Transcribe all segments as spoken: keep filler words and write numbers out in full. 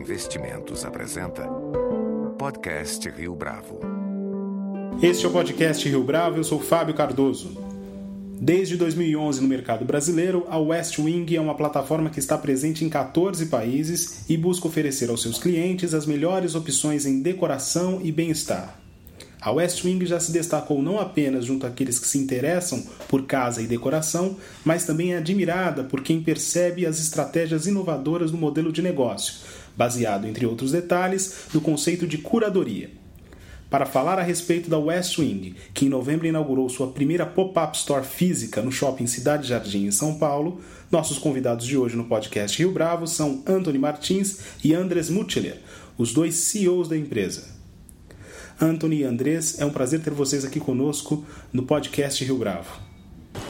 Investimentos apresenta Podcast Rio Bravo. Este é o Podcast Rio Bravo, eu sou Fábio Cardoso. Desde dois mil e onze no mercado brasileiro, a Westwing é uma plataforma que está presente em quatorze países e busca oferecer aos seus clientes as melhores opções em decoração e bem-estar. A Westwing já se destacou não apenas junto àqueles que se interessam por casa e decoração, mas também é admirada por quem percebe as estratégias inovadoras do modelo de negócio, baseado, entre outros detalhes, no conceito de curadoria. Para falar a respeito da Westwing, que em novembro inaugurou sua primeira pop-up store física no shopping Cidade Jardim, em São Paulo, nossos convidados de hoje no podcast Rio Bravo são Anthony Martins e Andreas Mutler, os dois C E Os da empresa. Anthony e Andrés, é um prazer ter vocês aqui conosco no podcast Rio Bravo.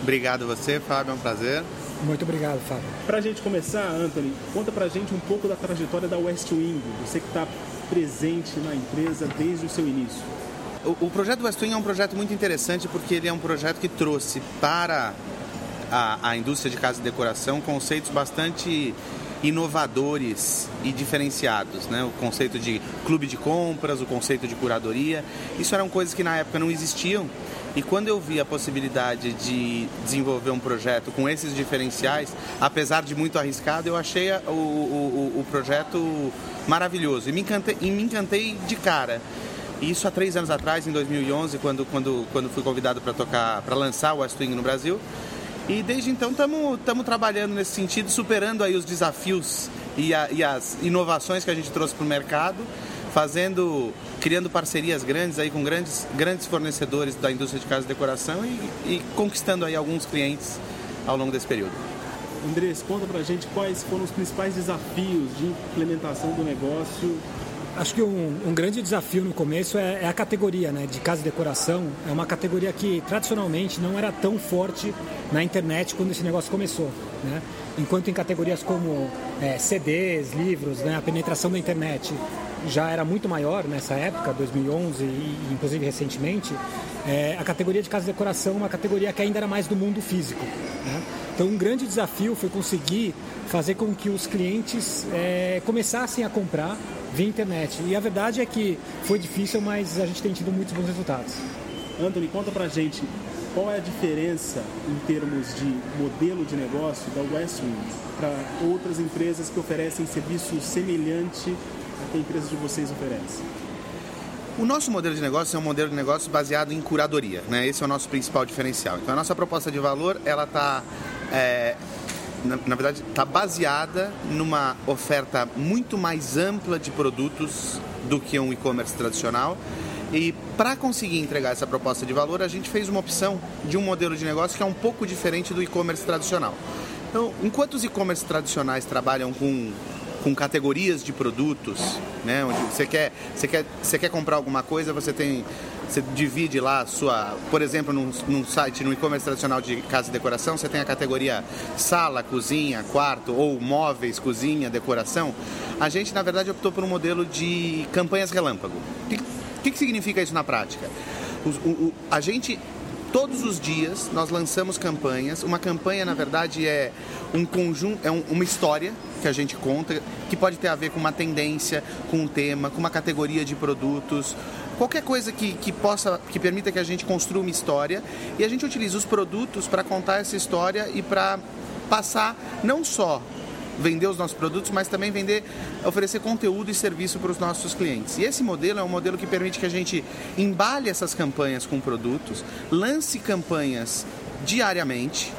Obrigado a você, Fábio, é um prazer. Muito obrigado, Fábio. Para a gente começar, Anthony, conta para a gente um pouco da trajetória da Westwing, você que está presente na empresa desde o seu início. O, o projeto Westwing é um projeto muito interessante porque ele é um projeto que trouxe para a, a indústria de casa e decoração conceitos bastante inovadores e diferenciados, né? O conceito de clube de compras, o conceito de curadoria, isso eram coisas que na época não existiam, e quando eu vi a possibilidade de desenvolver um projeto com esses diferenciais, apesar de muito arriscado, eu achei o, o, o projeto maravilhoso e me encantei, e me encantei de cara. Isso há três anos atrás, em dois mil e onze, quando, quando, quando fui convidado para tocar, para lançar o Westwing no Brasil. E desde então estamos trabalhando nesse sentido, superando aí os desafios e, a, e as inovações que a gente trouxe para o mercado, fazendo, criando parcerias grandes aí com grandes, grandes fornecedores da indústria de casa e decoração e, e conquistando aí alguns clientes ao longo desse período. Andrés, conta para a gente quais foram os principais desafios de implementação do negócio. Acho que um, um grande desafio no começo é, é a categoria, né, de casa e decoração. É uma categoria que tradicionalmente não era tão forte na internet quando esse negócio começou, né? Enquanto em categorias como é, C Ds, livros, né, a penetração da internet já era muito maior nessa época, dois mil e onze e inclusive recentemente, é, a categoria de casa e decoração é uma categoria que ainda era mais do mundo físico, né? Então, um grande desafio foi conseguir fazer com que os clientes é, começassem a comprar via internet. E a verdade é que foi difícil, mas a gente tem tido muitos bons resultados. Anthony, conta pra gente qual é a diferença em termos de modelo de negócio da Westwing para outras empresas que oferecem serviço semelhante a que a empresa de vocês oferece. O nosso modelo de negócio é um modelo de negócio baseado em curadoria, né? Esse é o nosso principal diferencial. Então, a nossa proposta de valor, ela está... É... Na, na verdade, está baseada numa oferta muito mais ampla de produtos do que um e-commerce tradicional. E para conseguir entregar essa proposta de valor, a gente fez uma opção de um modelo de negócio que é um pouco diferente do e-commerce tradicional. Então, enquanto os e-commerce tradicionais trabalham com, com categorias de produtos, né, onde você quer, você quer, você quer comprar alguma coisa, você tem... Você divide lá a sua... Por exemplo, num, num site, no e-commerce tradicional de casa e decoração, você tem a categoria sala, cozinha, quarto, ou móveis, cozinha, decoração. A gente, na verdade, optou por um modelo de campanhas relâmpago. O que, que, que significa isso na prática? O, o, o, a gente... Todos os dias nós lançamos campanhas. Uma campanha, na verdade, é um conjunto, é um, uma história que a gente conta, que pode ter a ver com uma tendência, com um tema, com uma categoria de produtos, qualquer coisa que, que possa, que permita que a gente construa uma história, e a gente utiliza os produtos para contar essa história e para passar não só vender os nossos produtos, mas também vender, oferecer conteúdo e serviço para os nossos clientes. E esse modelo é um modelo que permite que a gente embale essas campanhas com produtos, lance campanhas diariamente.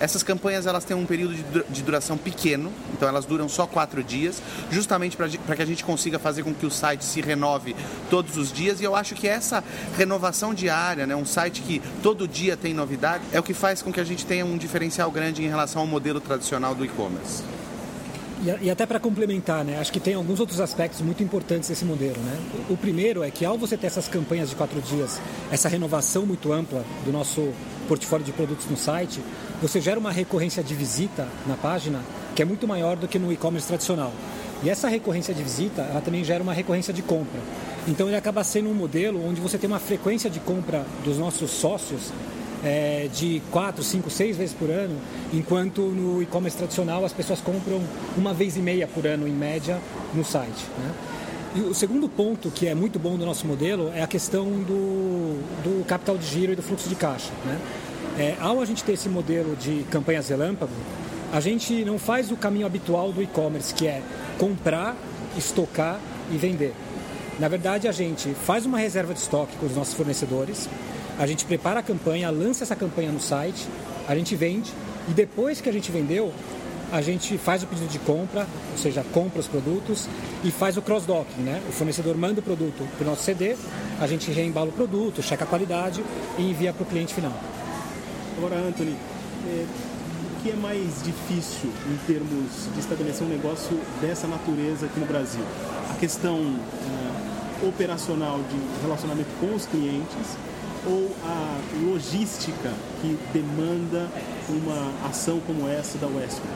Essas campanhas, elas têm um período de duração pequeno, então elas duram só quatro dias, justamente para que a gente consiga fazer com que o site se renove todos os dias. E eu acho que essa renovação diária, né, um site que todo dia tem novidade, é o que faz com que a gente tenha um diferencial grande em relação ao modelo tradicional do e-commerce. E até para complementar, né? Acho que tem alguns outros aspectos muito importantes desse modelo, né? O primeiro é que ao você ter essas campanhas de quatro dias, essa renovação muito ampla do nosso portfólio de produtos no site, você gera uma recorrência de visita na página que é muito maior do que no e-commerce tradicional. E essa recorrência de visita, ela também gera uma recorrência de compra. Então ele acaba sendo um modelo onde você tem uma frequência de compra dos nossos sócios é, de quatro, cinco, seis vezes por ano, enquanto no e-commerce tradicional as pessoas compram uma vez e meia por ano, em média, no site, né? E o segundo ponto que é muito bom do nosso modelo é a questão do, do capital de giro e do fluxo de caixa, né? É, ao a gente ter esse modelo de campanhas relâmpago, a gente não faz o caminho habitual do e-commerce, que é comprar, estocar e vender. Na verdade, a gente faz uma reserva de estoque com os nossos fornecedores, a gente prepara a campanha, lança essa campanha no site, a gente vende e depois que a gente vendeu, a gente faz o pedido de compra, ou seja, compra os produtos e faz o cross-docking, né? O fornecedor manda o produto para o nosso C D, a gente reembala o produto, checa a qualidade e envia para o cliente final. Agora, Anthony, é, o que é mais difícil em termos de estabelecer um negócio dessa natureza aqui no Brasil? A questão é, operacional de relacionamento com os clientes ou a logística que demanda uma ação como essa da Westwing?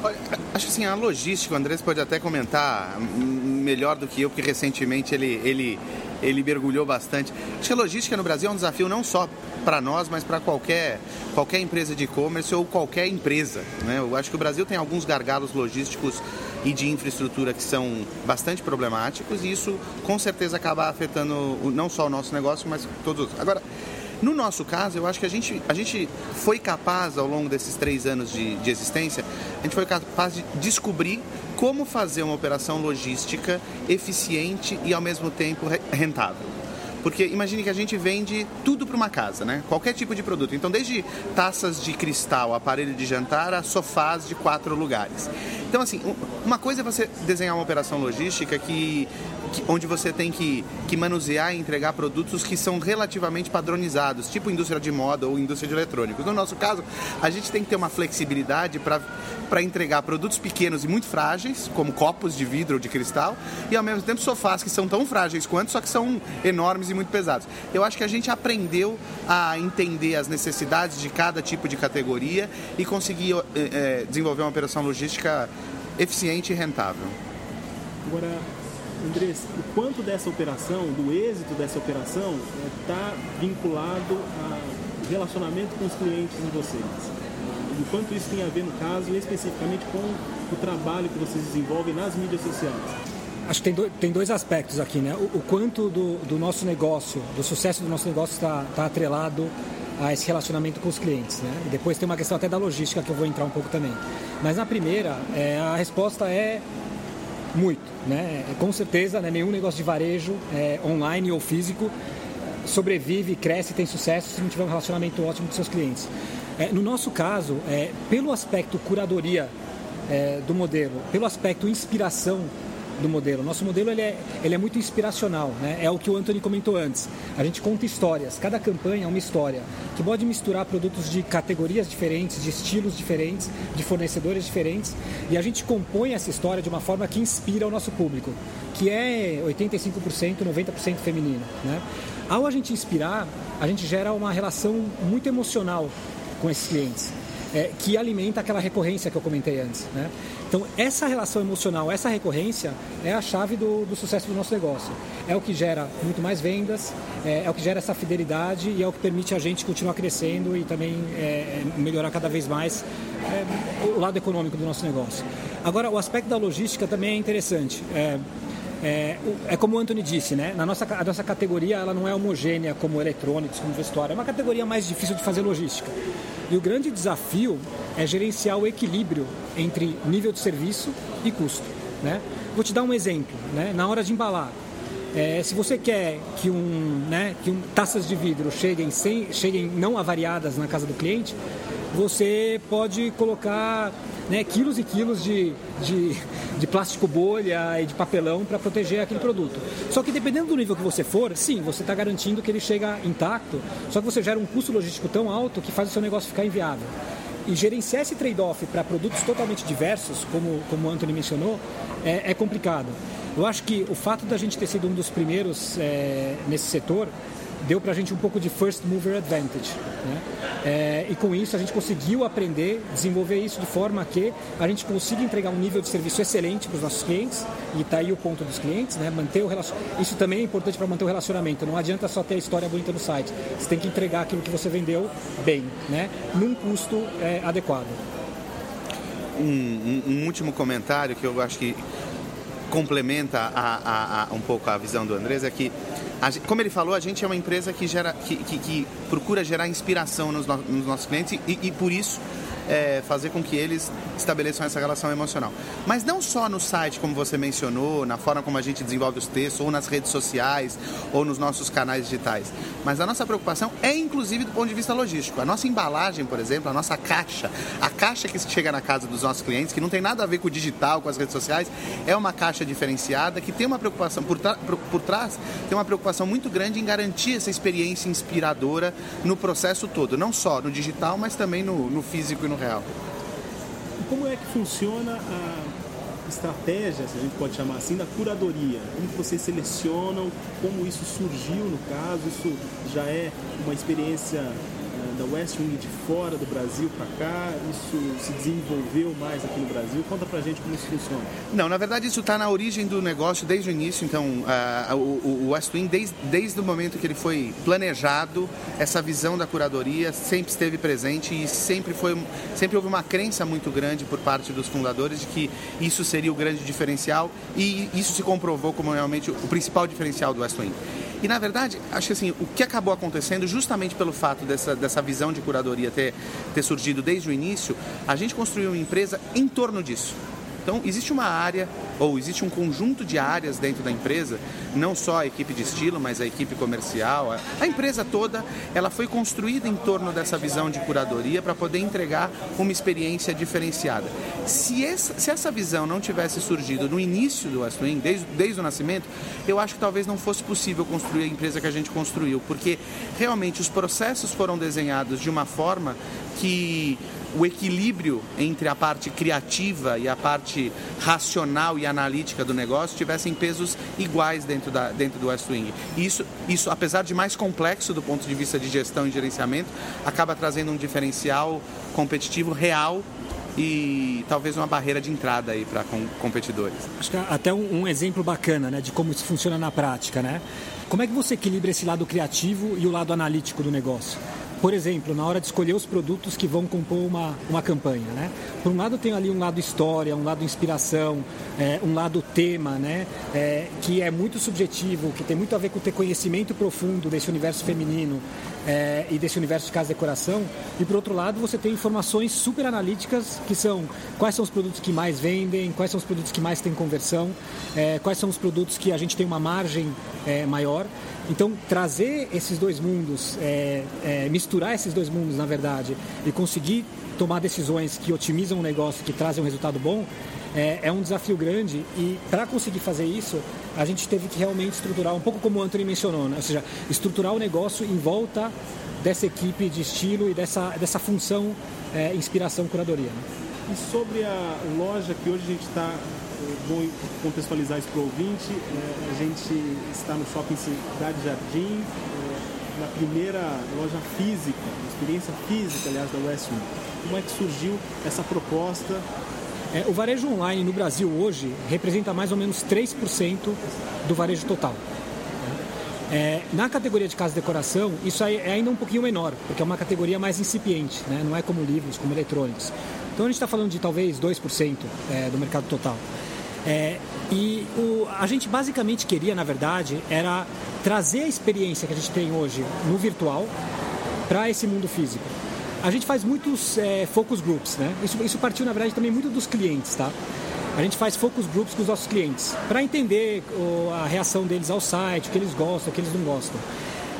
Olha, acho que assim, a logística, o Andrés pode até comentar melhor do que eu, porque recentemente ele, ele, ele mergulhou bastante. Acho que a logística no Brasil é um desafio não só para nós, mas para qualquer, qualquer empresa de e-commerce ou qualquer empresa, né? Eu acho que o Brasil tem alguns gargalos logísticos e de infraestrutura que são bastante problemáticos e isso com certeza acaba afetando não só o nosso negócio, mas todos os outros. Agora, no nosso caso, eu acho que a gente, a gente foi capaz, ao longo desses três anos de, de existência, a gente foi capaz de descobrir como fazer uma operação logística eficiente e, ao mesmo tempo, rentável. Porque imagine que a gente vende tudo para uma casa, né? Qualquer tipo de produto. Então, desde taças de cristal, aparelho de jantar, a sofás de quatro lugares. Então, assim, uma coisa é você desenhar uma operação logística que... onde você tem que, que manusear e entregar produtos que são relativamente padronizados, tipo indústria de moda ou indústria de eletrônicos. No nosso caso, a gente tem que ter uma flexibilidade para entregar produtos pequenos e muito frágeis, como copos de vidro ou de cristal, e ao mesmo tempo sofás que são tão frágeis quanto, só que são enormes e muito pesados. Eu acho que a gente aprendeu a entender as necessidades de cada tipo de categoria e conseguir é, desenvolver uma operação logística eficiente e rentável. Agora, Andrés, o quanto dessa operação, do êxito dessa operação, está vinculado ao relacionamento com os clientes de vocês? E o quanto isso tem a ver, no caso, especificamente com o trabalho que vocês desenvolvem nas mídias sociais? Acho que tem dois, tem dois aspectos aqui, né? O, o quanto do, do nosso negócio, do sucesso do nosso negócio está tá atrelado a esse relacionamento com os clientes, né? E depois tem uma questão até da logística que eu vou entrar um pouco também. Mas na primeira, é, a resposta é... muito, né? Com certeza, né? Nenhum negócio de varejo, é, online ou físico, sobrevive, cresce e tem sucesso se não tiver um relacionamento ótimo com seus clientes. É, no nosso caso, é, pelo aspecto curadoria é, do modelo, pelo aspecto inspiração do modelo, nosso modelo ele é, ele é muito inspiracional, né? É o que o Anthony comentou antes. A gente conta histórias, cada campanha é uma história, que pode misturar produtos de categorias diferentes, de estilos diferentes, de fornecedores diferentes, e a gente compõe essa história de uma forma que inspira o nosso público, que é oitenta e cinco por cento, noventa por cento feminino, né? Ao a gente inspirar, a gente gera uma relação muito emocional com esses clientes, é, que alimenta aquela recorrência que eu comentei antes, né? Então, essa relação emocional, essa recorrência é a chave do, do sucesso do nosso negócio. É o que gera muito mais vendas, é, é o que gera essa fidelidade e é o que permite a gente continuar crescendo e também é, melhorar cada vez mais é, o lado econômico do nosso negócio. Agora, o aspecto da logística também é interessante. É, é, é como o Anthony disse, né? Na nossa, a nossa categoria ela não é homogênea como eletrônicos, como vestuário. É uma categoria mais difícil de fazer logística. E o grande desafio é gerenciar o equilíbrio entre nível de serviço e custo, né? Vou te dar um exemplo, né? Na hora de embalar, é, se você quer que, um, né, que um, taças de vidro cheguem, sem, cheguem não avariadas na casa do cliente, você pode colocar, né, quilos e quilos de, de, de plástico bolha e de papelão para proteger aquele produto. Só que dependendo do nível que você for, sim, você está garantindo que ele chega intacto, só que você gera um custo logístico tão alto que faz o seu negócio ficar inviável. E gerenciar esse trade-off para produtos totalmente diversos, como, como o Anthony mencionou, é, é complicado. Eu acho que o fato da gente ter sido um dos primeiros é, nesse setor deu pra gente um pouco de first mover advantage, né? É, e com isso a gente conseguiu aprender, desenvolver isso de forma que a gente consiga entregar um nível de serviço excelente para os nossos clientes, e tá aí o ponto dos clientes, né? Manter o relacion... Isso também é importante para manter o relacionamento, não adianta só ter a história bonita no site, você tem que entregar aquilo que você vendeu bem, né? Num custo é, adequado. Um, um, um último comentário que eu acho que complementa a, a, a, um pouco a visão do Andrés é que, a, como ele falou, a gente é uma empresa que, gera, que, que, que procura gerar inspiração nos, no, nos nossos clientes e, e por isso, é, fazer com que eles estabeleçam essa relação emocional. Mas não só no site, como você mencionou, na forma como a gente desenvolve os textos, ou nas redes sociais, ou nos nossos canais digitais. Mas a nossa preocupação é, inclusive, do ponto de vista logístico. A nossa embalagem, por exemplo, a nossa caixa, a caixa que chega na casa dos nossos clientes, que não tem nada a ver com o digital, com as redes sociais, é uma caixa diferenciada, que tem uma preocupação, por, tra- por trás, tem uma preocupação muito grande em garantir essa experiência inspiradora no processo todo, não só no digital, mas também no, no físico e no real. Como é que funciona a estratégia, se a gente pode chamar assim, da curadoria? Como vocês selecionam? Como isso surgiu no caso? Isso já é uma experiência da Westwing de fora do Brasil para cá? Isso se desenvolveu mais aqui no Brasil? Conta pra gente como isso funciona. Não, na verdade isso está na origem do negócio desde o início. Então, uh, o, o Westwing, desde, desde o momento que ele foi planejado, essa visão da curadoria sempre esteve presente e sempre, foi, sempre houve uma crença muito grande por parte dos fundadores de que isso seria o grande diferencial, e isso se comprovou como realmente o principal diferencial do Westwing. E, na verdade, acho que assim, o que acabou acontecendo, justamente pelo fato dessa, dessa visão de curadoria ter, ter surgido desde o início, a gente construiu uma empresa em torno disso. Então, existe uma área, ou existe um conjunto de áreas dentro da empresa, não só a equipe de estilo, mas a equipe comercial, a, a empresa toda, ela foi construída em torno dessa visão de curadoria para poder entregar uma experiência diferenciada. Se essa, se essa visão não tivesse surgido no início do Westwing, desde, desde o nascimento, eu acho que talvez não fosse possível construir a empresa que a gente construiu, porque realmente os processos foram desenhados de uma forma que o equilíbrio entre a parte criativa e a parte racional e analítica do negócio tivessem pesos iguais dentro, da, dentro do Westwing. Isso, isso, apesar de mais complexo do ponto de vista de gestão e gerenciamento, acaba trazendo um diferencial competitivo real e talvez uma barreira de entrada aí para com, competidores. Acho que até um, um exemplo bacana, né, de como isso funciona na prática, né? Como é que você equilibra esse lado criativo e o lado analítico do negócio? Por exemplo, na hora de escolher os produtos que vão compor uma, uma campanha, né? Por um lado tem ali um lado história, um lado inspiração, é, um lado tema, né? É, que é muito subjetivo, que tem muito a ver com ter conhecimento profundo desse universo feminino, é, e desse universo de casa e decoração. E por outro lado você tem informações super analíticas, que são quais são os produtos que mais vendem, quais são os produtos que mais têm conversão, é, quais são os produtos que a gente tem uma margem é, maior. Então, trazer esses dois mundos, é, é, misturar esses dois mundos, na verdade, e conseguir tomar decisões que otimizam o negócio, que trazem um resultado bom, é, é um desafio grande. E para conseguir fazer isso, a gente teve que realmente estruturar, um pouco como o Anthony mencionou, né? Ou seja, estruturar o negócio em volta dessa equipe de estilo e dessa, dessa função é, inspiração curadoria, né? E sobre a loja que hoje a gente está... Vou contextualizar isso para o ouvinte. A gente está no shopping Cidade Jardim, na primeira loja física, experiência física, aliás, da Westwing. Como é que surgiu essa proposta? É, o varejo online no Brasil hoje representa mais ou menos três por cento do varejo total. É, na categoria de casa e decoração, isso é ainda um pouquinho menor, porque é uma categoria mais incipiente, né? Não é como livros, como eletrônicos. Então a gente está falando de talvez dois por cento é, do mercado total. É, e o, a gente basicamente queria, na verdade, era trazer a experiência que a gente tem hoje no virtual para esse mundo físico. A gente faz muitos é, focus groups, né? Isso, isso partiu, na verdade, também muito dos clientes, tá? A gente faz focus groups com os nossos clientes para entender o, a reação deles ao site, o que eles gostam, o que eles não gostam.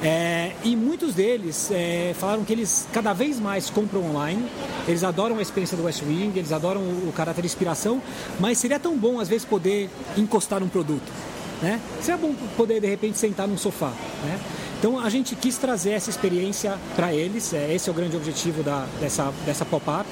É, e muitos deles é, falaram que eles cada vez mais compram online, eles adoram a experiência do Westwing, eles adoram o, o caráter de inspiração, mas seria tão bom, às vezes, poder encostar num produto, né? Seria bom poder, de repente, sentar num sofá, né? Então, a gente quis trazer essa experiência para eles, é, esse é o grande objetivo da, dessa, dessa pop-up.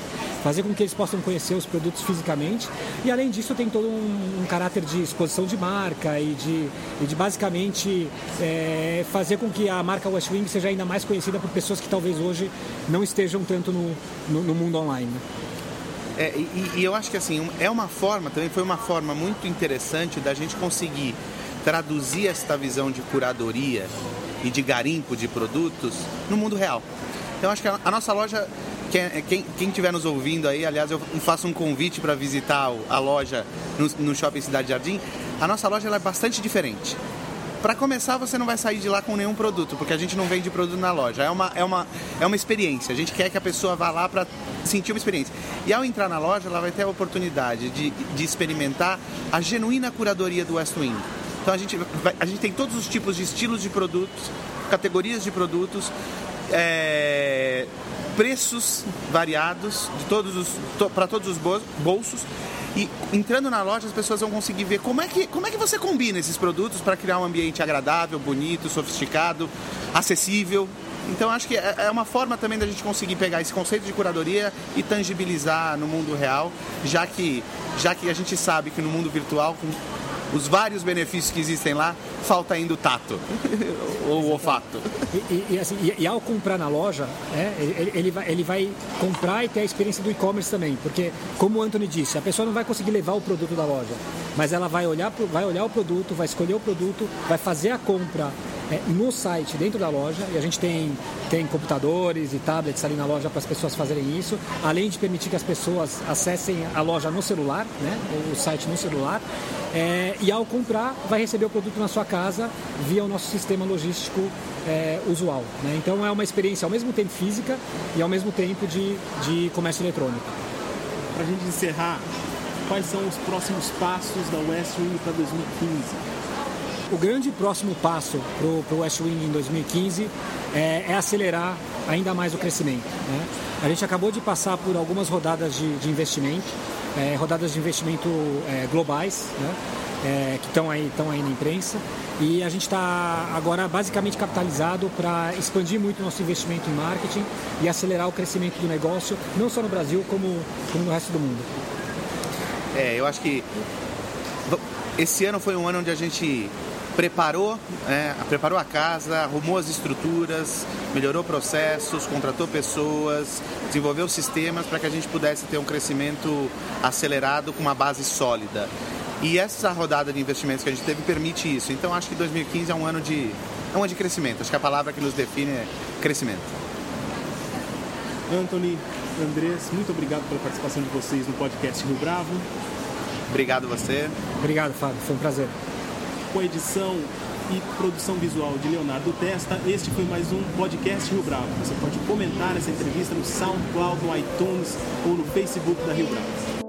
fazer com que eles possam conhecer os produtos fisicamente. E, além disso, tem todo um, um caráter de exposição de marca e de, e de basicamente, é, fazer com que a marca Westwing seja ainda mais conhecida por pessoas que talvez hoje não estejam tanto no, no, no mundo online. É, e, e eu acho que, assim, é uma forma, também foi uma forma muito interessante da gente conseguir traduzir esta visão de curadoria e de garimpo de produtos no mundo real. Então, acho que a, a nossa loja, quem estiver nos ouvindo aí, aliás, eu faço um convite para visitar a loja no, no Shopping Cidade Jardim. A nossa loja, ela é bastante diferente. Para começar, você não vai sair de lá com nenhum produto, porque a gente não vende produto na loja. É uma, é uma, é uma experiência. A gente quer que a pessoa vá lá para sentir uma experiência. E ao entrar na loja, ela vai ter a oportunidade de, de experimentar a genuína curadoria do Westwing. Então, a gente, vai, a gente tem todos os tipos de estilos de produtos, categorias de produtos, é, preços variados de todos to, para todos os bolsos. E entrando na loja, as pessoas vão conseguir ver como é que, como é que você combina esses produtos para criar um ambiente agradável, bonito, sofisticado, acessível. Então, acho que é uma forma também da gente conseguir pegar esse conceito de curadoria e tangibilizar no mundo real, já que, já que a gente sabe que no mundo virtual, com os vários benefícios que existem lá, falta ainda o tato ou o olfato. E, e, assim, e, e ao comprar na loja, é, ele, ele, vai, ele vai comprar e ter a experiência do e-commerce também, porque, como o Anthony disse, a pessoa não vai conseguir levar o produto da loja, mas ela vai olhar, vai olhar o produto, vai escolher o produto, vai fazer a compra, é, no site, dentro da loja. E a gente tem, tem computadores e tablets ali na loja para as pessoas fazerem isso, além de permitir que as pessoas acessem a loja no celular, né, o site no celular, é, e ao comprar vai receber o produto na sua casa via o nosso sistema logístico, é, usual, né? Então, é uma experiência ao mesmo tempo física e ao mesmo tempo de, de comércio eletrônico. Para a gente encerrar, quais são os próximos passos da Westwing para dois mil e quinze? O grande próximo passo para o Westwing em dois mil e quinze é, é acelerar ainda mais o crescimento, né? A gente acabou de passar por algumas rodadas de, de investimento, é, rodadas de investimento é, globais, né? É, que estão aí, estão aí na imprensa, e a gente está agora basicamente capitalizado para expandir muito o nosso investimento em marketing e acelerar o crescimento do negócio, não só no Brasil, como, como no resto do mundo. É, eu acho que esse ano foi um ano onde a gente preparou, é, preparou a casa, arrumou as estruturas, melhorou processos, contratou pessoas, desenvolveu sistemas para que a gente pudesse ter um crescimento acelerado com uma base sólida. E essa rodada de investimentos que a gente teve permite isso. Então, acho que dois mil e quinze é um ano de, é um ano de crescimento. Acho que a palavra que nos define é crescimento. Anthony, Andrés, muito obrigado pela participação de vocês no podcast Rio Bravo. Obrigado você. Obrigado, Fábio. Foi um prazer. Com a edição e produção visual de Leonardo Testa, este foi mais um podcast Rio Bravo. Você pode comentar essa entrevista no SoundCloud, no iTunes ou no Facebook da Rio Bravo.